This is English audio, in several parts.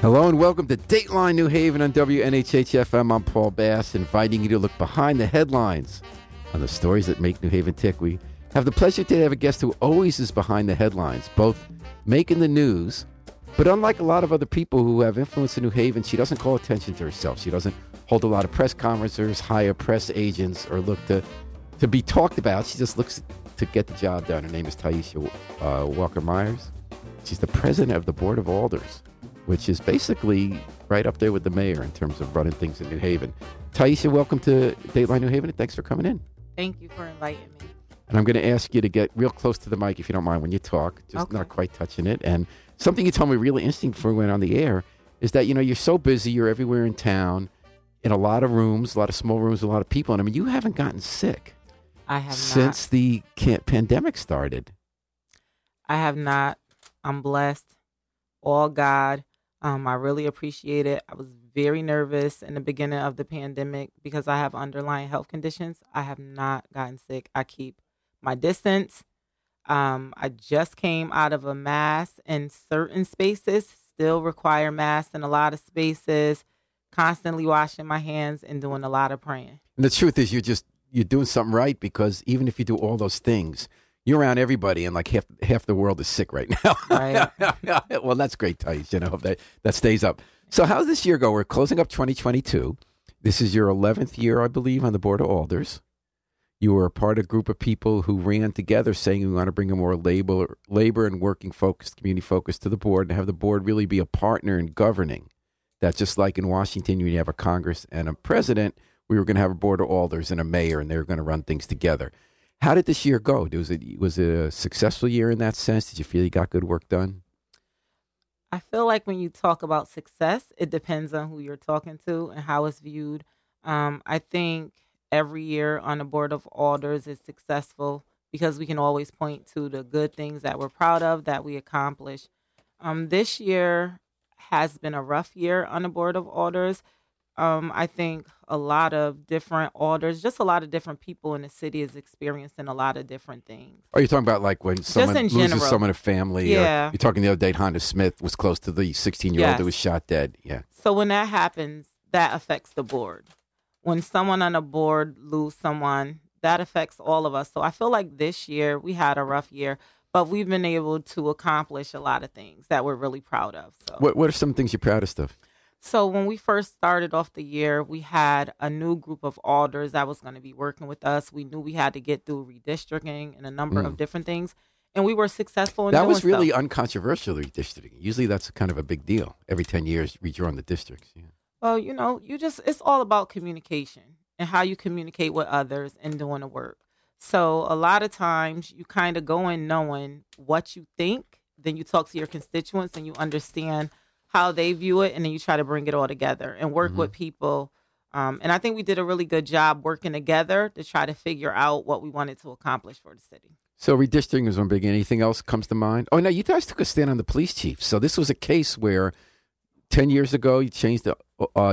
Hello and welcome to Dateline New Haven on WNHH FM. I'm Paul Bass, inviting you to look behind the headlines on the stories that make New Haven tick. We have the pleasure today to have a guest who always is behind the headlines, both making the news, but unlike a lot of other people who have influence in New Haven, she doesn't call attention to herself. She doesn't hold a lot of press conferences, hire press agents, or look to be talked about. She just looks to get the job done. Her name is Tyisha Walker-Myers. She's the president of the Board of Alders, which is basically right up there with the mayor in terms of running things in New Haven. Tyisha, welcome to Dateline New Haven, and thanks for coming in. Thank you for inviting me. And I'm going to ask you to get real close to the mic, if you don't mind, when you talk, just okay. Not quite touching it. And something you told me really interesting before we went on the air is that, you know, you're so busy, you're everywhere in town, in a lot of rooms, a lot of small rooms, a lot of people. And I mean, you haven't gotten sick. I have since the pandemic started. I have not. I'm blessed. All God. I really appreciate it. I was very nervous in the beginning of the pandemic because I have underlying health conditions. I have not gotten sick. I keep my distance. I just came out of a mask in certain spaces, still require masks in a lot of spaces, constantly washing my hands and doing a lot of praying. And the truth is you're doing something right, because even if you do all those things, you're around everybody, and like half the world is sick right now. Right. Well, that's great, Tyisha. You know, that stays up. So how's this year go? We're closing up 2022. This is your 11th year, I believe, on the Board of Alders. You were a part of a group of people who ran together saying we want to bring a more labor and working-focused, community-focused to the board, and have the board really be a partner in governing. That's just like in Washington, you have a Congress and a president. We were going to have a Board of Alders and a mayor, and they were going to run things together. How did this year go? Was it a successful year in that sense? Did you feel you got good work done? I feel like when you talk about success, it depends on who you're talking to and how it's viewed. I think every year on the Board of Alders is successful because we can always point to the good things that we're proud of that we accomplished. This year has been a rough year on the Board of Alders. I think a lot of different alders, just a lot of different people in the city is experiencing a lot of different things. Are you talking about like when someone loses someone, a family? Yeah. Or you're talking the other day, Honda Smith was close to the 16-year-old that was shot dead. Yeah. So when that happens, that affects the board. When someone on a board loses someone, that affects all of us. So I feel like this year we had a rough year, but we've been able to accomplish a lot of things that we're really proud of. So what are some things you're proudest of? So when we first started off the year, we had a new group of alders that was going to be working with us. We knew we had to get through redistricting and a number of different things, and we were successful in that. That was really uncontroversial, redistricting. Usually that's kind of a big deal. Every 10 years, redrawing the districts. Yeah. Well, you know, it's all about communication and how you communicate with others and doing the work. So a lot of times you kind of go in knowing what you think, then you talk to your constituents and you understand how they view it, and then you try to bring it all together and work with people. And I think we did a really good job working together to try to figure out what we wanted to accomplish for the city. So redistricting was one big. Anything else comes to mind? Oh, no, you guys took a stand on the police chief. So this was a case where 10 years ago you changed the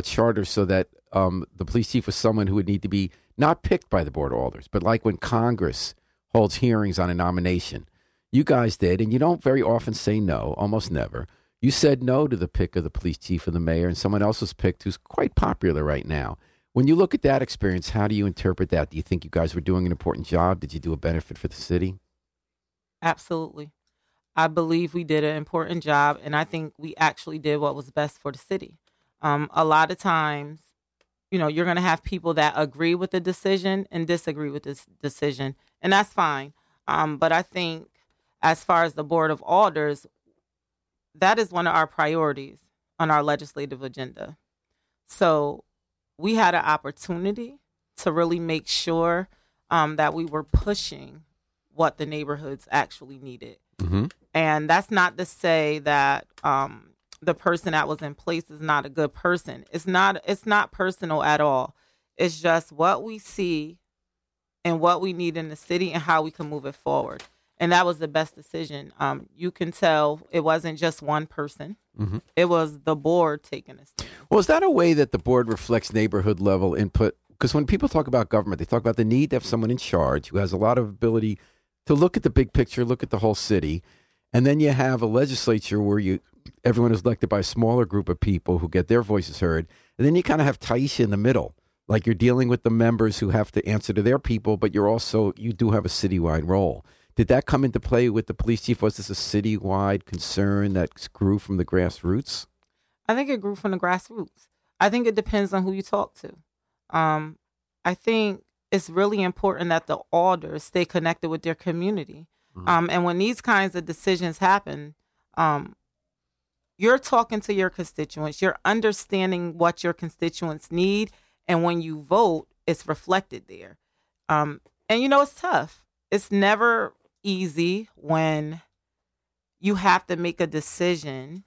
charter so that the police chief was someone who would need to be not picked by the Board of Alders, but like when Congress holds hearings on a nomination. You guys did, and you don't very often say no, almost never. You said no to the pick of the police chief and the mayor, and someone else was picked who's quite popular right now. When you look at that experience, how do you interpret that? Do you think you guys were doing an important job? Did you do a benefit for the city? Absolutely. I believe we did an important job, and I think we actually did what was best for the city. A lot of times, you know, you're going to have people that agree with the decision and disagree with this decision, and that's fine. But I think as far as the Board of Alders, that is one of our priorities on our legislative agenda. So we had an opportunity to really make sure that we were pushing what the neighborhoods actually needed. Mm-hmm. And that's not to say that the person that was in place is not a good person. It's not personal at all. It's just what we see and what we need in the city and how we can move it forward. And that was the best decision. You can tell it wasn't just one person. Mm-hmm. It was the board taking us. Well, is that a way that the board reflects neighborhood level input? Because when people talk about government, they talk about the need to have someone in charge who has a lot of ability to look at the big picture, look at the whole city. And then you have a legislature where you everyone is elected by a smaller group of people who get their voices heard. And then you kind of have Tyisha in the middle. Like, you're dealing with the members who have to answer to their people, but you're also, you do have a citywide role. Did that come into play with the police chief? Was this a citywide concern that grew from the grassroots? I think it grew from the grassroots. I think it depends on who you talk to. I think it's really important that the alders stay connected with their community. Mm-hmm. And when these kinds of decisions happen, you're talking to your constituents. You're understanding what your constituents need. And when you vote, it's reflected there. And, you know, it's tough. It's never easy when you have to make a decision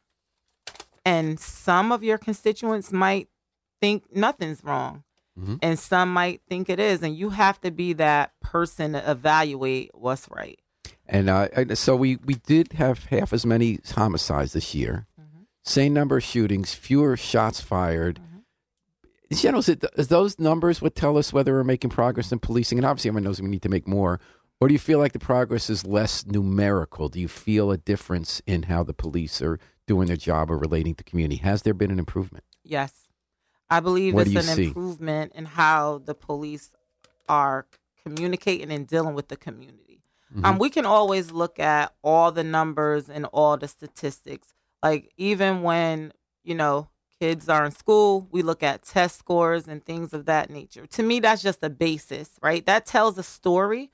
and some of your constituents might think nothing's wrong. Mm-hmm. And some might think it is. And you have to be that person to evaluate what's right. And so we did have half as many homicides this year. Mm-hmm. Same number of shootings, fewer shots fired. Mm-hmm. You know, those numbers would tell us whether we're making progress in policing. And obviously, everyone knows we need to make more. Or do you feel like the progress is less numerical? Do you feel a difference in how the police are doing their job or relating to community? Has there been an improvement? Yes. I believe it's an improvement in how the police are communicating and dealing with the community. Mm-hmm. We can always look at all the numbers and all the statistics. Like, even when, you know, kids are in school, we look at test scores and things of that nature. To me, that's just a basis, right? That tells a story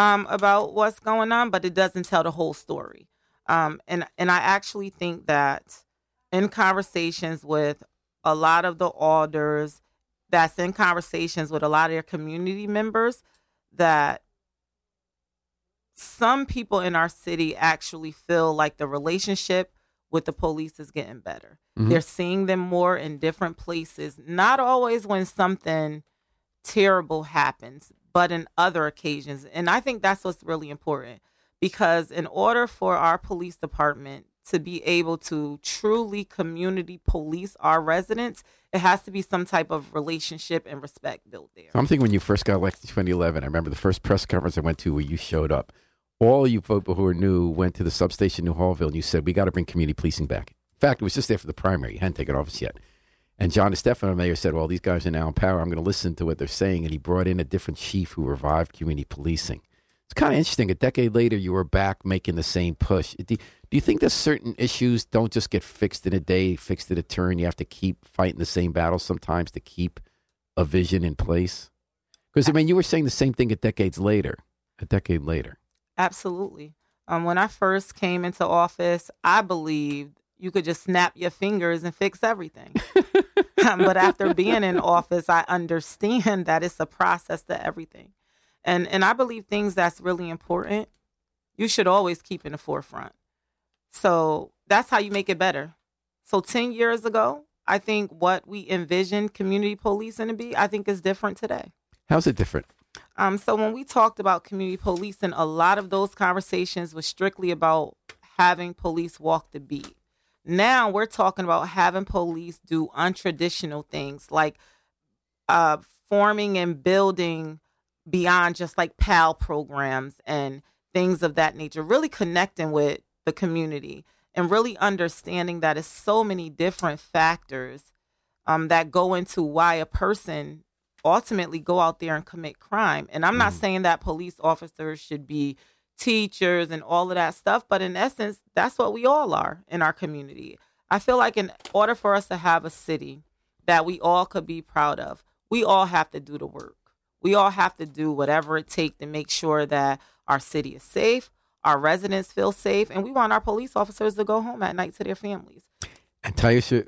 about what's going on, but it doesn't tell the whole story. And I actually think that in conversations with a lot of the alders, that's in conversations with a lot of their community members, that some people in our city actually feel like the relationship with the police is getting better. Mm-hmm. They're seeing them more in different places, not always when something terrible happens, but in other occasions. And I think that's what's really important, because in order for our police department to be able to truly community police our residents, it has to be some type of relationship and respect built there. So I'm thinking when you first got elected in 2011, I remember the first press conference I went to where you showed up. All you people who are new went to the substation in New Hallville, and you said, we got to bring community policing back. In fact, it was just there for the primary. You hadn't taken office yet. And John DeStefano, mayor, said, well, these guys are now in power. I'm going to listen to what they're saying. And he brought in a different chief who revived community policing. It's kind of interesting. A decade later, you were back making the same push. Do you think that certain issues don't just get fixed in a day, fixed in a turn? You have to keep fighting the same battle sometimes to keep a vision in place? Because, I mean, you were saying the same thing a decade later. Absolutely. When I first came into office, I believed you could just snap your fingers and fix everything. But after being in office, I understand that it's a process to everything. And I believe things that's really important, you should always keep in the forefront. So that's how you make it better. So 10 years ago, I think what we envisioned community policing to be, I think is different today. How's it different? So when we talked about community policing, a lot of those conversations was strictly about having police walk the beat. Now we're talking about having police do untraditional things like forming and building beyond just like PAL programs and things of that nature, really connecting with the community and really understanding that it's so many different factors that go into why a person ultimately go out there and commit crime. And I'm not saying that police officers should be teachers and all of that stuff, but in essence, that's what we all are in our community. I feel like in order for us to have a city that we all could be proud of, we all have to do the work. We all have to do whatever it takes to make sure that our city is safe, our residents feel safe, and we want our police officers to go home at night to their families. And Tyisha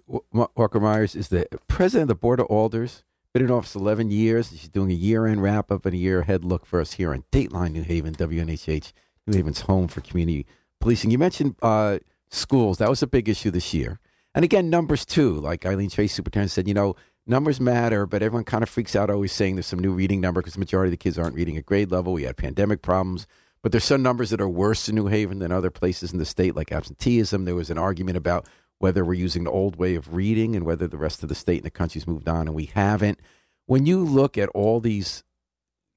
Walker-Myers is the president of the Board of Alders. Been in office 11 years. She's doing a year-end wrap-up and a year-ahead look for us here on Dateline New Haven, WNHH, New Haven's home for community policing. You mentioned schools. That was a big issue this year. And again, numbers, too. Like Eileen Chase, superintendent, said, you know, numbers matter, but everyone kind of freaks out always saying there's some new reading number because the majority of the kids aren't reading at grade level. We had pandemic problems. But there's some numbers that are worse in New Haven than other places in the state, like absenteeism. There was an argument about whether we're using the old way of reading and whether the rest of the state and the country's moved on and we haven't. When you look at all these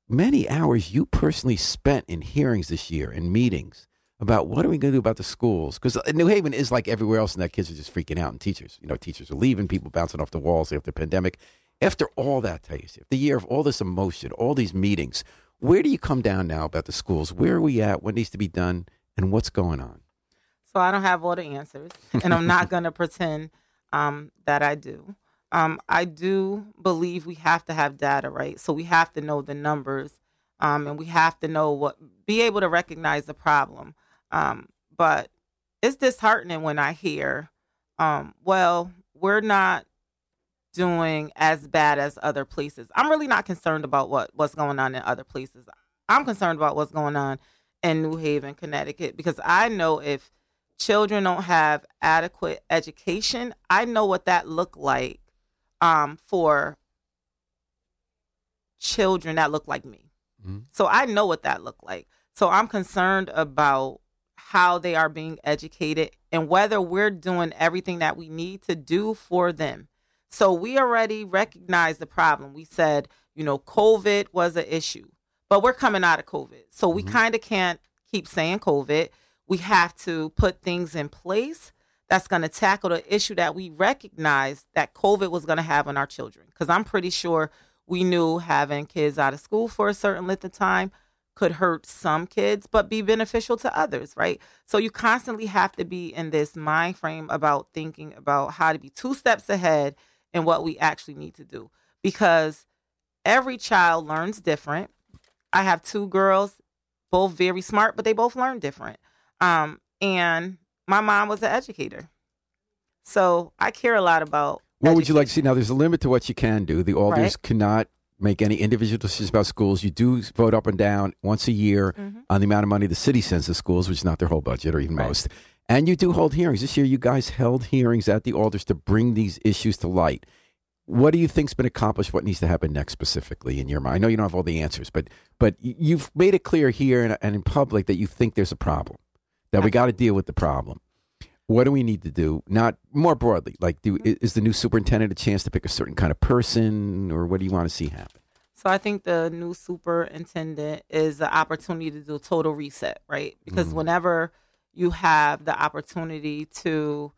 many hours you personally spent in hearings this year and meetings about what are we going to do about the schools? Because New Haven is like everywhere else, and that kids are just freaking out, and teachers, you know, teachers are leaving, people bouncing off the walls after the pandemic. After all that, Tyisha, the year of all this emotion, all these meetings, where do you come down now about the schools? Where are we at? What needs to be done? And what's going on? So I don't have all the answers, and I'm not going to pretend that I do. I do believe we have to have data, right? So we have to know the numbers, and we have to know be able to recognize the problem. But it's disheartening when I hear, well, we're not doing as bad as other places. I'm really not concerned about what's going on in other places. I'm concerned about what's going on in New Haven, Connecticut, because I know if children don't have adequate education, I know what that looked like for children that look like me. Mm-hmm. So I know what that looked like. So I'm concerned about how they are being educated and whether we're doing everything that we need to do for them. So we already recognized the problem. We said, you know, COVID was an issue, but we're coming out of COVID. So we kind of can't keep saying COVID. We have to put things in place that's going to tackle the issue that we recognized that COVID was going to have on our children. Because I'm pretty sure we knew having kids out of school for a certain length of time could hurt some kids, but be beneficial to others, right? So you constantly have to be in this mind frame about thinking about how to be two steps ahead and what we actually need to do, because every child learns different. I have two girls, both very smart, but they both learn different. And my mom was an educator, so I care a lot about what education. Would you like to see? Now, there's a limit to what you can do. The alders cannot make any individual decisions about schools. You do vote up and down once a year on the amount of money the city sends to schools, which is not their whole budget or even most. And you do hold hearings. This year, you guys held hearings at the alders to bring these issues to light. What do you think's been accomplished? What needs to happen next specifically in your mind? I know you don't have all the answers, but you've made it clear here and in public that you think there's a problem, that we got to deal with the problem. What do we need to do? Not more broadly, like is the new superintendent a chance to pick a certain kind of person, or what do you want to see happen? So I think the new superintendent is the opportunity to do a total reset, right? Because whenever you have the opportunity to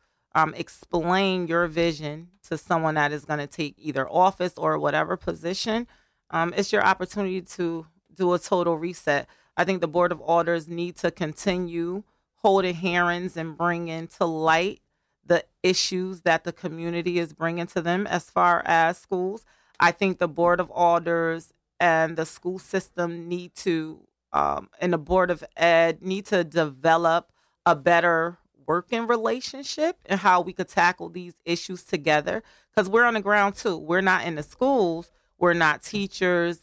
explain your vision to someone that is going to take either office or whatever position, it's your opportunity to do a total reset. I think the Board of Alders need to continue holding hearings and bringing to light the issues that the community is bringing to them as far as schools. I think the Board of Alders and the school system need to, and the Board of Ed need to develop a better working relationship and how we could tackle these issues together, because we're on the ground too. We're not in the schools. We're not teachers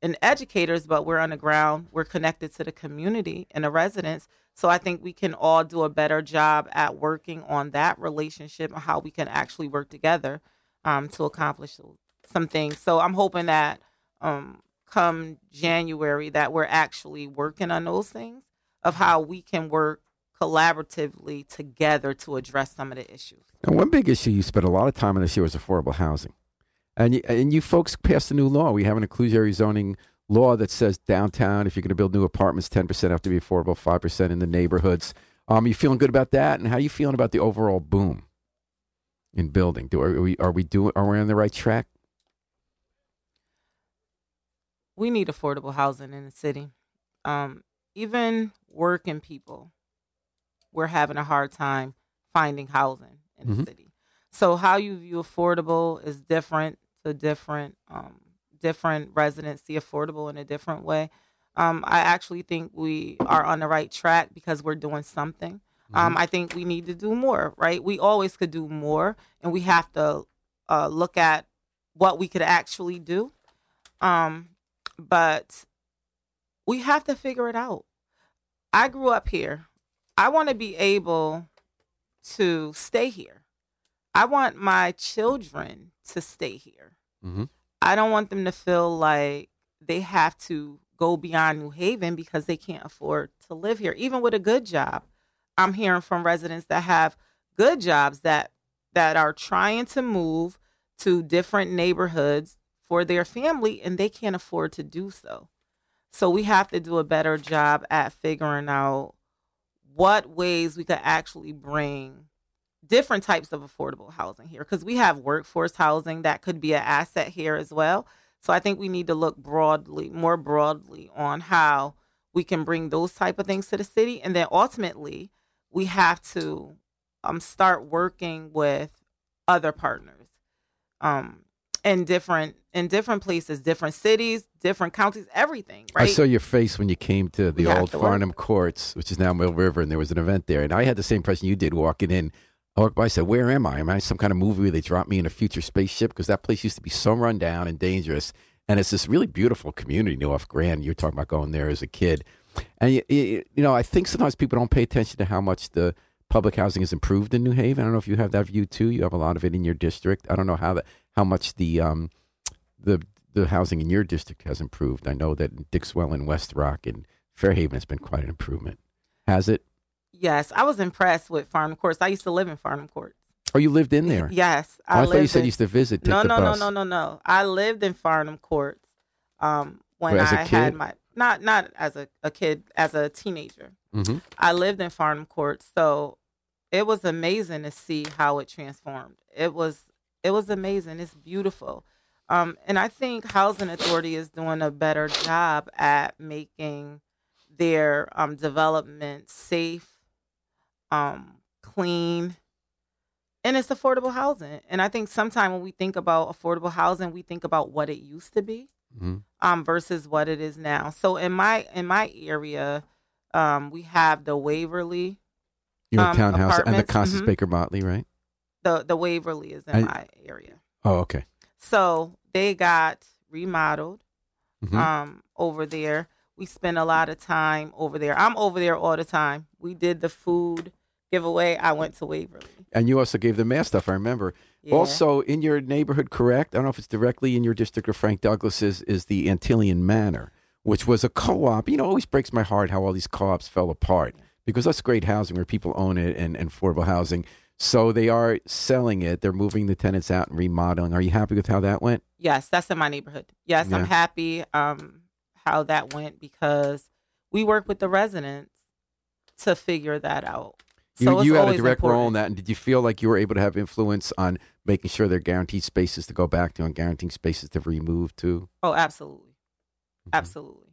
and educators, but we're on the ground. We're connected to the community and the residents. So I think we can all do a better job at working on that relationship and how we can actually work together to accomplish some things. So I'm hoping that come January that we're actually working on those things of how we can work collaboratively together to address some of the issues. And one big issue you spent a lot of time on this year was affordable housing. And you folks passed a new law. We have an inclusionary zoning law that says downtown, if you're going to build new apartments, 10% have to be affordable, 5% in the neighborhoods. You feeling good about that? And how are you feeling about the overall boom in building? Are we on the right track? We need affordable housing in the city. Even working people, we're having a hard time finding housing in the city. So how you view affordable is different to different. Different residents see affordable in a different way. I actually think we are on the right track because we're doing something. I think we need to do more, right? We always could do more, and we have to look at what we could actually do. But we have to figure it out. I grew up here. I want to be able to stay here. I want my children to stay here. I don't want them to feel like they have to go beyond New Haven because they can't afford to live here, even with a good job. I'm hearing from residents that have good jobs that are trying to move to different neighborhoods for their family, and they can't afford to do so. So we have to do a better job at figuring out what ways we could actually bring different types of affordable housing here, because we have workforce housing that could be an asset here as well. So I think we need to look broadly, more broadly, on how we can bring those type of things to the city. And then ultimately, we have to start working with other partners in different places, different cities, different counties, everything. Right? I saw your face when you came to the old Farnam Courts, which is now Mill River, and there was an event there. And I had the same impression you did walking in. I said, where am I? Am I some kind of movie where they drop me in a future spaceship? Because that place used to be so run down and dangerous. And it's this really beautiful community, off Grand. You're talking about going there as a kid. And, you know, I think sometimes people don't pay attention to how much the public housing has improved in New Haven. I don't know if you have that view, too. You have a lot of it in your district. I don't know how much the housing in your district has improved. I know that in Dixwell and West Rock and Fairhaven has been quite an improvement. Has it? Yes, I was impressed with Farnam Courts. I used to live in Farnam Courts. Oh, you lived in there? Yes. I thought you said you used to visit. No. I lived in Farnam Courts when I had my, not as a kid, as a teenager. Mm-hmm. I lived in Farnam Courts, so it was amazing to see how it transformed. It was amazing. It's beautiful. And I think Housing Authority is doing a better job at making their development safe, clean, and it's affordable housing. And I think sometimes when we think about affordable housing, we think about what it used to be versus what it is now. So in my area, we have the Waverly, your townhouse, and the Constance Baker Motley, right? The Waverly is in my area. Oh, okay. So they got remodeled over there. We spent a lot of time over there. I'm over there all the time. We did the food giveaway. I went to Waverly. And you also gave the mass stuff, I remember. Yeah. Also in your neighborhood, correct? I don't know if it's directly in your district or Frank Douglas's, is the Antillian Manor, which was a co-op. You know, it always breaks my heart how all these co-ops fell apart because that's great housing where people own it and affordable housing. So they are selling it. They're moving the tenants out and remodeling. Are you happy with how that went? Yes, that's in my neighborhood. Yes, yeah. I'm happy. How that went, because we work with the residents to figure that out. So you had a direct role in that, and did you feel like you were able to have influence on making sure there are guaranteed spaces to go back to and guaranteed spaces to remove to? Oh, absolutely. Mm-hmm. Absolutely.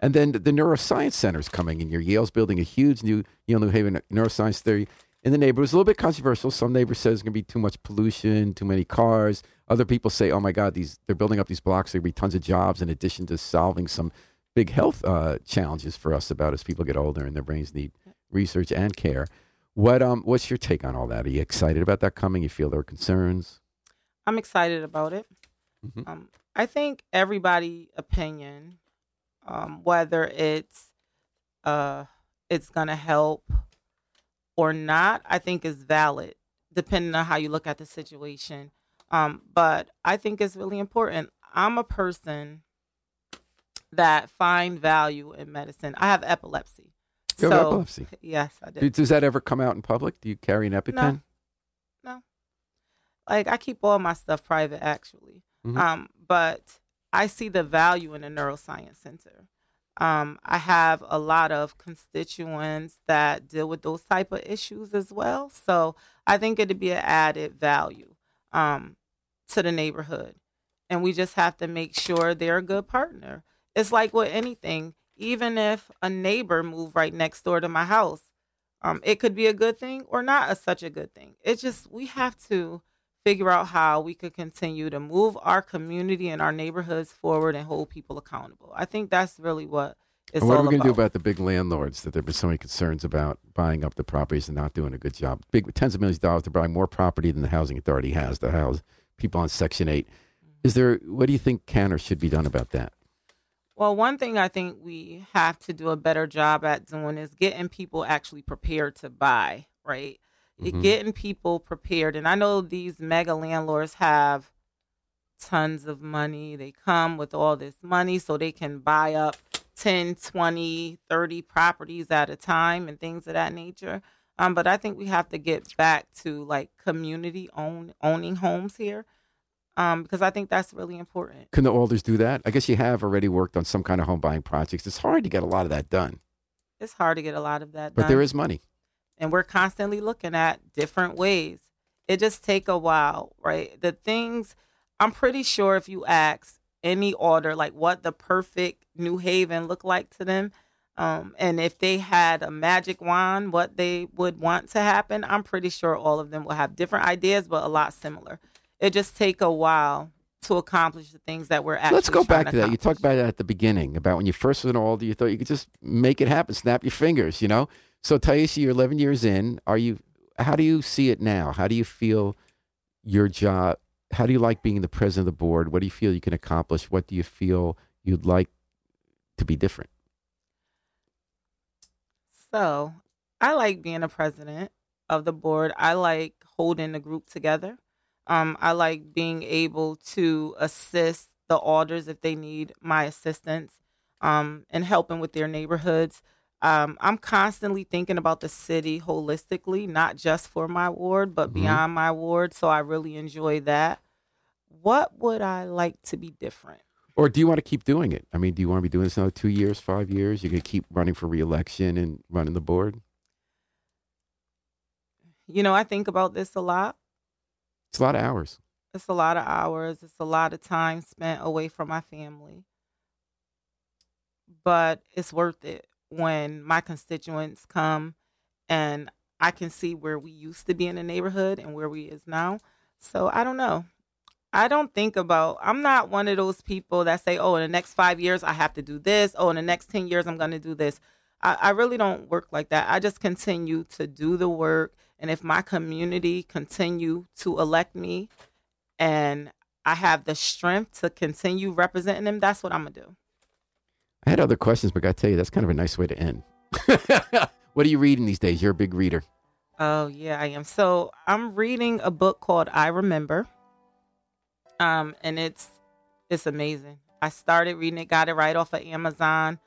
And then the neuroscience center is coming in. Your Yale's building a huge new New Haven neuroscience theory in the neighborhood. It's a little bit controversial. Some neighbors say there's going to be too much pollution, too many cars. Other people say, oh, my God, they're building up these blocks. There'll be tons of jobs in addition to solving some big health challenges for us about as people get older and their brains need research and care. What's your take on all that? Are you excited about that coming? You feel there are concerns? I'm excited about it. Mm-hmm. I think everybody's opinion, whether it's going to help or not, I think is valid, depending on how you look at the situation. But I think it's really important. I'm a person that find value in medicine. I have epilepsy. You have epilepsy? Yes, I do. Does that ever come out in public? Do you carry an EpiPen? No. Like, I keep all my stuff private, actually. Mm-hmm. But I see the value in the neuroscience center. I have a lot of constituents that deal with those type of issues as well. So I think it'd be an added value to the neighborhood. And we just have to make sure they're a good partner. It's like with anything, even if a neighbor moved right next door to my house, it could be a good thing or not such a good thing. It's just we have to figure out how we could continue to move our community and our neighborhoods forward and hold people accountable. I think that's really what it's all about. What are we going to do about the big landlords that there have been so many concerns about buying up the properties and not doing a good job? Big tens of millions of dollars to buy more property than the Housing Authority has to house people on Section 8. What do you think can or should be done about that? Well, one thing I think we have to do a better job at doing is getting people actually prepared to buy, right? Getting people prepared. And I know these mega landlords have tons of money. They come with all this money so they can buy up 10, 20, 30 properties at a time and things of that nature. But I think we have to get back to like community owning homes here because I think that's really important. Can the alders do that? I guess you have already worked on some kind of home buying projects. It's hard to get a lot of that done. It's hard to get a lot of that done. But there is money. And we're constantly looking at different ways. It just take a while, right? The things, I'm pretty sure if you ask any order, like what the perfect New Haven looked like to them, and if they had a magic wand, what they would want to happen, I'm pretty sure all of them will have different ideas, but a lot similar. It just take a while to accomplish the things that we're actually. Let's go back to that. You talked about that at the beginning, about when you first went older, you thought you could just make it happen, snap your fingers, you know? So, Tyisha, you're 11 years in. How do you see it now? How do you feel your job? How do you like being the president of the board? What do you feel you can accomplish? What do you feel you'd like to be different? So, I like being a president of the board. I like holding the group together. I like being able to assist the alders if they need my assistance, and helping with their neighborhoods. I'm constantly thinking about the city holistically, not just for my ward, but beyond my ward. So I really enjoy that. What would I like to be different? Or do you want to keep doing it? I mean, do you want to be doing this another 2 years, 5 years? You're going to keep running for reelection and running the board? You know, I think about this a lot. It's a lot of hours. It's a lot of hours. It's a lot of time spent away from my family. But it's worth it when my constituents come and I can see where we used to be in the neighborhood and where we is now. So I don't know. I don't think about, I'm not one of those people that say, oh, in the next 5 years, I have to do this. Oh, in the next 10 years, I'm going to do this. I really don't work like that. I just continue to do the work. And if my community continue to elect me and I have the strength to continue representing them, that's what I'm going to do. I had other questions, but I got to tell you, that's kind of a nice way to end. What are you reading these days? You're a big reader. Oh, yeah, I am. So I'm reading a book called I Remember. And it's amazing. I started reading it, got it right off of Amazon.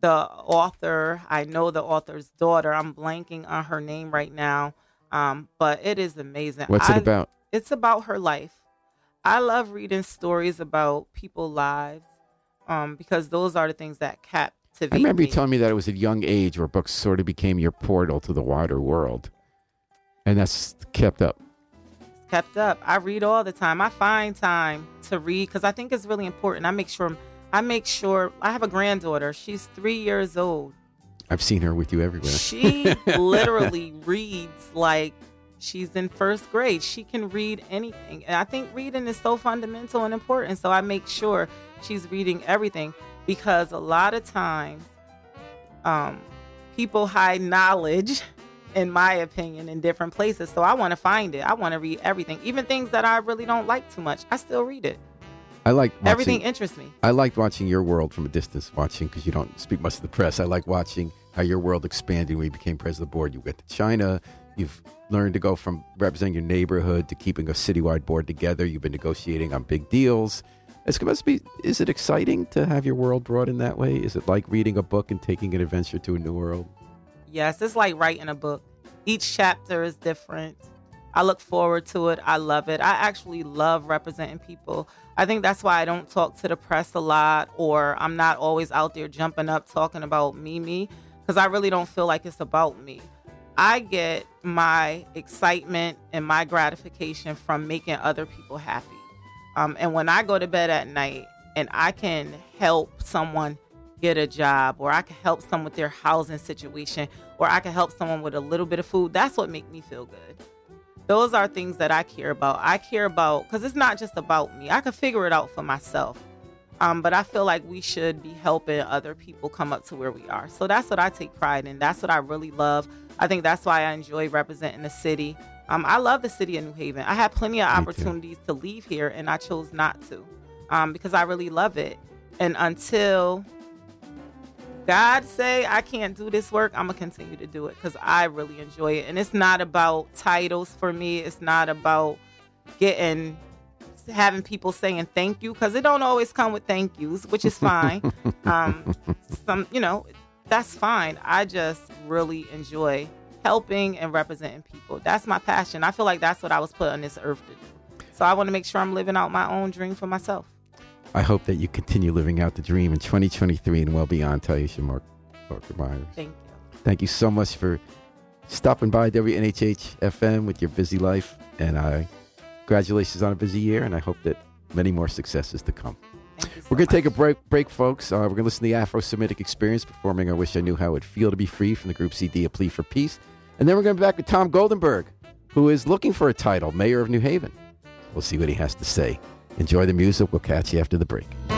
The author, I know the author's daughter. I'm blanking on her name right now. But it is amazing. What's it about? It's about her life. I love reading stories about people's lives. Because those are the things that captivate me. I remember you telling me that it was at a young age where books sort of became your portal to the wider world. And that's kept up. It's kept up. I read all the time. I find time to read because I think it's really important. I make sure I have a granddaughter. She's 3 years old. I've seen her with you everywhere. She literally reads like she's in first grade. She can read anything. And I think reading is so fundamental and important. So I make sure she's reading everything because a lot of times people hide knowledge, in my opinion, in different places. So I want to find it. I want to read everything, even things that I really don't like too much. I still read it. I like watching, everything interests me. I liked watching your world from a distance, watching because you don't speak much to the press. I like watching how your world expanded when you became president of the board. You went to China. You've learned to go from representing your neighborhood to keeping a citywide board together. You've been negotiating on big deals. Is it exciting to have your world brought in that way? Is it like reading a book and taking an adventure to a new world? Yes, it's like writing a book. Each chapter is different. I look forward to it. I love it. I actually love representing people. I think that's why I don't talk to the press a lot, or I'm not always out there jumping up talking about me, because I really don't feel like it's about me. I get my excitement and my gratification from making other people happy. And when I go to bed at night and I can help someone get a job, or I can help someone with their housing situation, or I can help someone with a little bit of food, that's what makes me feel good. Those are things that I care about. I care about, because it's not just about me. I can figure it out for myself. But I feel like we should be helping other people come up to where we are. So that's what I take pride in. That's what I really love. I think that's why I enjoy representing the city. I love the city of New Haven. I had plenty of opportunities to leave here, and I chose not to because I really love it. And until God say I can't do this work, I'm going to continue to do it because I really enjoy it. And it's not about titles for me. It's not about having people saying thank you, because it don't always come with thank yous, which is fine. That's fine. I just really enjoy helping and representing people. That's my passion. I feel like that's what I was put on this earth to do. So I want to make sure I'm living out my own dream for myself. I hope that you continue living out the dream in 2023 and well beyond, Tyisha Walker-Myers. Thank you. Thank you so much for stopping by WNHH FM with your busy life. And congratulations on a busy year. And I hope that many more successes to come. We're going to take a break, folks. We're going to listen to the Afro Semitic Experience performing I Wish I Knew How It'd Feel to Be Free from the group CD A Plea for Peace. And then we're going to be back with Tom Goldenberg, who is looking for a title, Mayor of New Haven. We'll see what he has to say. Enjoy the music. We'll catch you after the break.